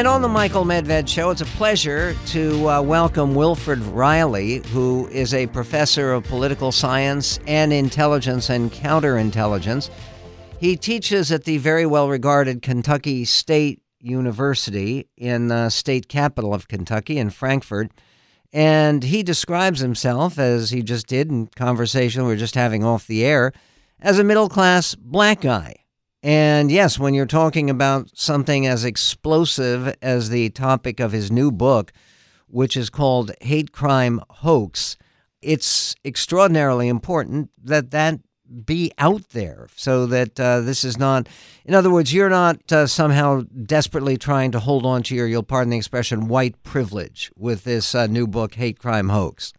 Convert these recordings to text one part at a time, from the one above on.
And on the Michael Medved Show, it's a pleasure to welcome Wilfred Reilly, who is a professor of political science and intelligence and counterintelligence. He teaches at the very well-regarded Kentucky State University in the state capital of Kentucky in Frankfort. And he describes himself, as he just did in conversation we were just having off the air, as a middle-class black guy. And yes, when you're talking about something as explosive as the topic of his new book, which is called Hate Crime Hoax, it's extraordinarily important that that be out there so that this is not, in other words, you're not somehow desperately trying to hold on to your, you'll pardon the expression, white privilege with this new book, Hate Crime Hoax.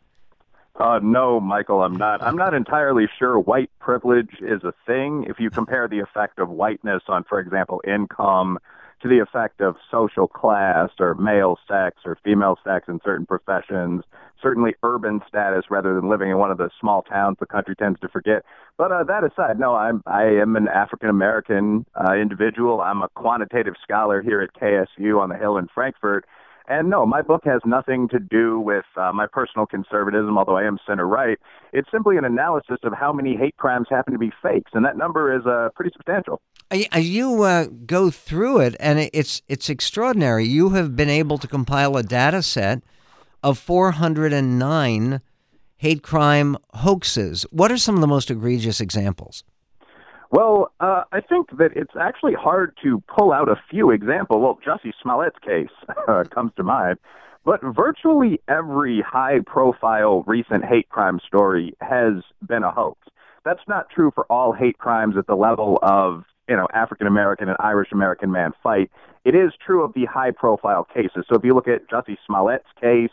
No, Michael, I'm not. I'm not entirely sure white privilege is a thing. If you compare the effect of whiteness on, for example, income to the effect of social class or male sex or female sex in certain professions, certainly urban status rather than living in one of the small towns the country tends to forget. But that aside, no, I am an African-American individual. I'm a quantitative scholar here at KSU on the Hill in Frankfort. And no, my book has nothing to do with my personal conservatism, although I am center-right. It's simply an analysis of how many hate crimes happen to be fakes, and that number is pretty substantial. You go through it, and it's extraordinary. You have been able to compile a data set of 409 hate crime hoaxes. What are some of the most egregious examples? Well, I think that it's actually hard to pull out a few examples. Well, Jussie Smollett's case comes to mind. But virtually every high-profile recent hate crime story has been a hoax. That's not true for all hate crimes at the level of, you know, African-American and Irish-American man fight. It is true of the high-profile cases. So if you look at Jussie Smollett's case,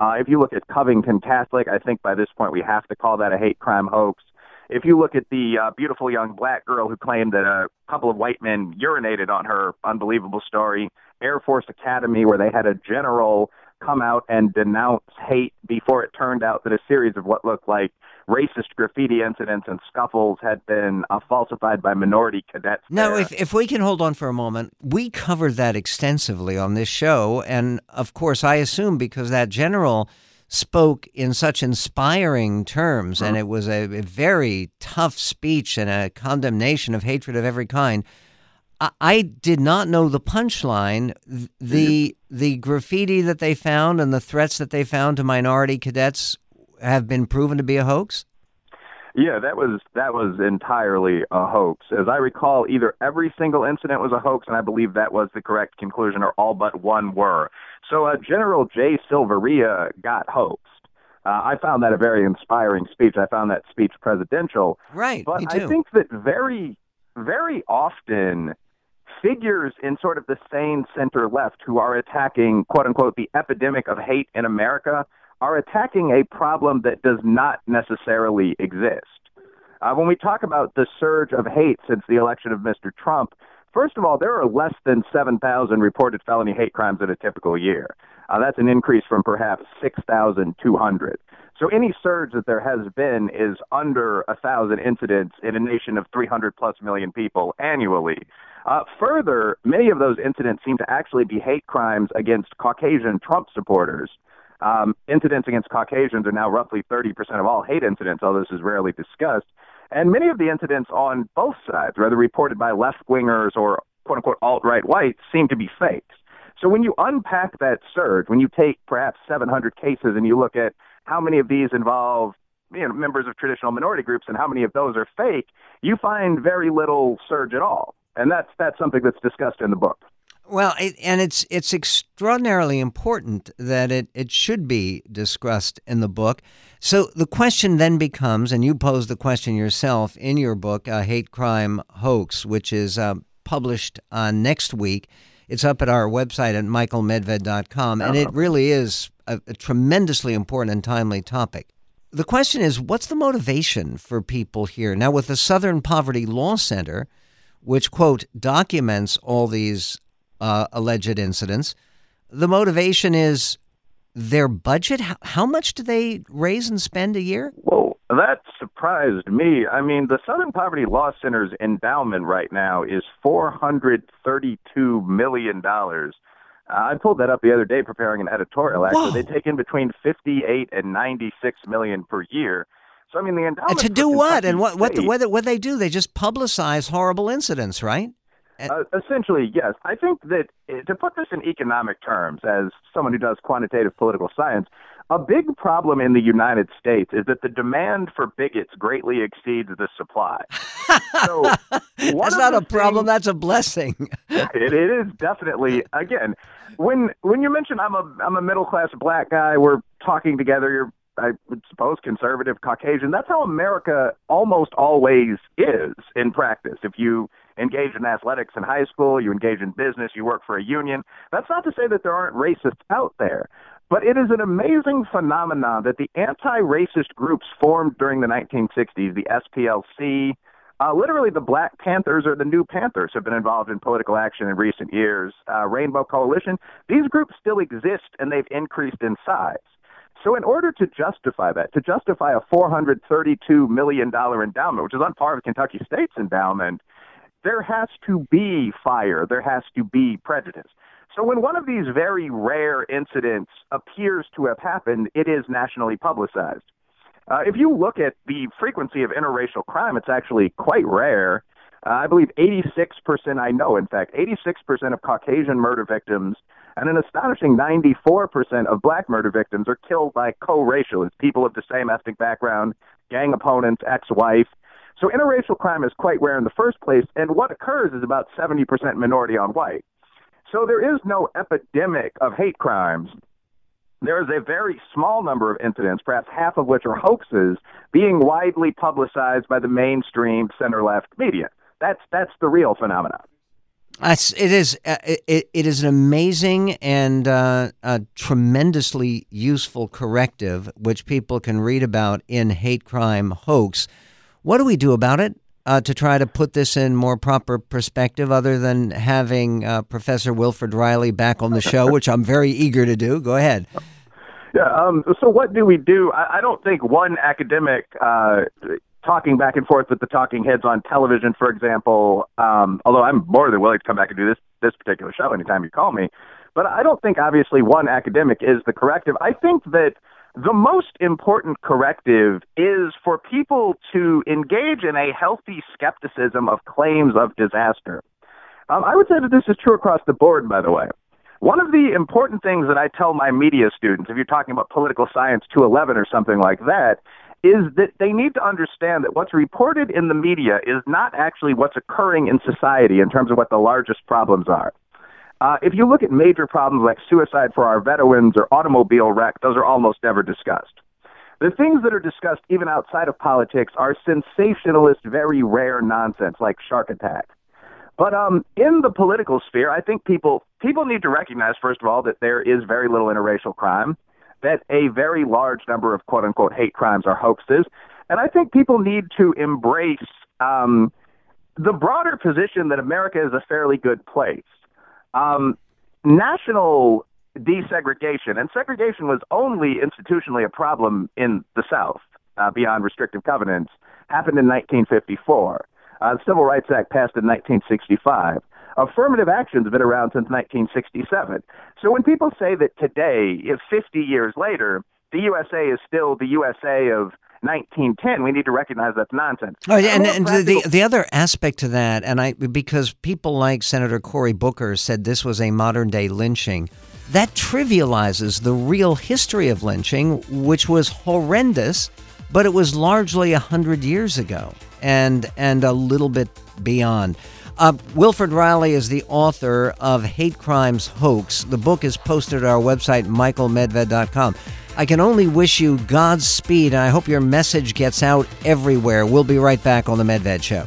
if you look at Covington Catholic, I think by this point we have to call that a hate crime hoax. If you look at the beautiful young black girl who claimed that a couple of white men urinated on her, unbelievable story, Air Force Academy, where they had a general come out and denounce hate before it turned out that a series of what looked like racist graffiti incidents and scuffles had been falsified by minority cadets. Now, if we can hold on for a moment, we covered that extensively on this show. And, of course, I assume because that general spoke in such inspiring terms, and it was a very tough speech and a condemnation of hatred of every kind. I did not know the punchline. The graffiti that they found and the threats that they found to minority cadets have been proven to be a hoax? Yeah, that was entirely a hoax. As I recall, either every single incident was a hoax, and I believe that was the correct conclusion, or all but one were. So General Jay Silveria got hoaxed. I found that a very inspiring speech. I found that speech presidential. Right, but me too. I think that very, very often figures in sort of the sane center-left who are attacking, quote-unquote, the epidemic of hate in America are attacking a problem that does not necessarily exist. When we talk about the surge of hate since the election of Mr. Trump, first of all, there are less than 7,000 reported felony hate crimes in a typical year. That's an increase from perhaps 6,200. So any surge that there has been is under 1,000 incidents in a nation of 300-plus million people annually. Further, many of those incidents seem to actually be hate crimes against Caucasian Trump supporters. Incidents against Caucasians are now roughly 30% of all hate incidents, although this is rarely discussed. And many of the incidents on both sides, whether reported by left-wingers or quote-unquote alt-right whites, seem to be fakes. So when you unpack that surge, when you take perhaps 700 cases and you look at how many of these involve, you know, members of traditional minority groups and how many of those are fake, you find very little surge at all. And that's something that's discussed in the book. Well, and it's extraordinarily important that it should be discussed in the book. So the question then becomes, and you pose the question yourself in your book, Hate Crime Hoax, which is published next week. It's up at our website at michaelmedved.com, and it really is a tremendously important and timely topic. The question is, what's the motivation for people here? Now, with the Southern Poverty Law Center, which, quote, documents all these alleged incidents. The motivation is their budget. How much do they raise and spend a year? Well, that surprised me. I mean, the Southern Poverty Law Center's endowment right now is $432 million. I pulled that up the other day preparing an editorial. Actually, They take in between $58 and $96 million per year. So, I mean, the endowment to do what? And what they do? They just publicize horrible incidents, right? Essentially, yes. I think that, to put this in economic terms, as someone who does quantitative political science, a big problem in the United States is that the demand for bigots greatly exceeds the supply. So that's not a problem, that's a blessing. It is definitely, again, when you mention I'm a middle-class black guy, we're talking together, you're, I would suppose, conservative, Caucasian. That's how America almost always is in practice. If you engage in athletics in high school, you engage in business, you work for a union. That's not to say that there aren't racists out there, but it is an amazing phenomenon that the anti-racist groups formed during the 1960s, the SPLC, literally the Black Panthers or the New Panthers have been involved in political action in recent years, Rainbow Coalition. These groups still exist, and they've increased in size. So in order to justify that, to justify a $432 million endowment, which is on par with Kentucky State's endowment, there has to be fire. There has to be prejudice. So when one of these very rare incidents appears to have happened, it is nationally publicized. If you look at the frequency of interracial crime, it's actually quite rare. I believe 86%, I know, in fact, 86% of Caucasian murder victims and an astonishing 94% of black murder victims are killed by co-racialists, people of the same ethnic background, gang opponents, ex-wife. So interracial crime is quite rare in the first place, and what occurs is about 70% minority on white. So there is no epidemic of hate crimes. There is a very small number of incidents, perhaps half of which are hoaxes, being widely publicized by the mainstream center-left media. That's the real phenomenon. It is an amazing and tremendously useful corrective, which people can read about in Hate Crime Hoax. What do we do about it to try to put this in more proper perspective, other than having Professor Wilfred Reilly back on the show, which I'm very eager to do? Go ahead. Yeah. So what do we do? I don't think one academic talking back and forth with the talking heads on television, for example, although I'm more than willing to come back and do this particular show anytime you call me, but I don't think obviously one academic is the corrective. I think that the most important corrective is for people to engage in a healthy skepticism of claims of disaster. I would say that this is true across the board, by the way. One of the important things that I tell my media students, if you're talking about political science 211 or something like that, is that they need to understand that what's reported in the media is not actually what's occurring in society in terms of what the largest problems are. If you look at major problems like suicide for our veterans or automobile wreck, those are almost never discussed. The things that are discussed even outside of politics are sensationalist, very rare nonsense like shark attack. But in the political sphere, I think people need to recognize, first of all, that there is very little interracial crime, that a very large number of quote-unquote hate crimes are hoaxes. And I think people need to embrace the broader position that America is a fairly good place. National desegregation, and segregation was only institutionally a problem in the South beyond restrictive covenants, happened in 1954. The Civil Rights Act passed in 1965. Affirmative action's been around since 1967. So when people say that today, 50 years later, the USA is still the USA of 1910, we need to recognize that's nonsense. Oh, yeah, and the other aspect to that, because people like Senator Cory Booker said this was a modern-day lynching, that trivializes the real history of lynching, which was horrendous, but it was largely 100 years ago and a little bit beyond. Wilfred Reilly is the author of Hate Crimes Hoax. The book is posted at our website, michaelmedved.com. I can only wish you Godspeed, and I hope your message gets out everywhere. We'll be right back on The Medved Show.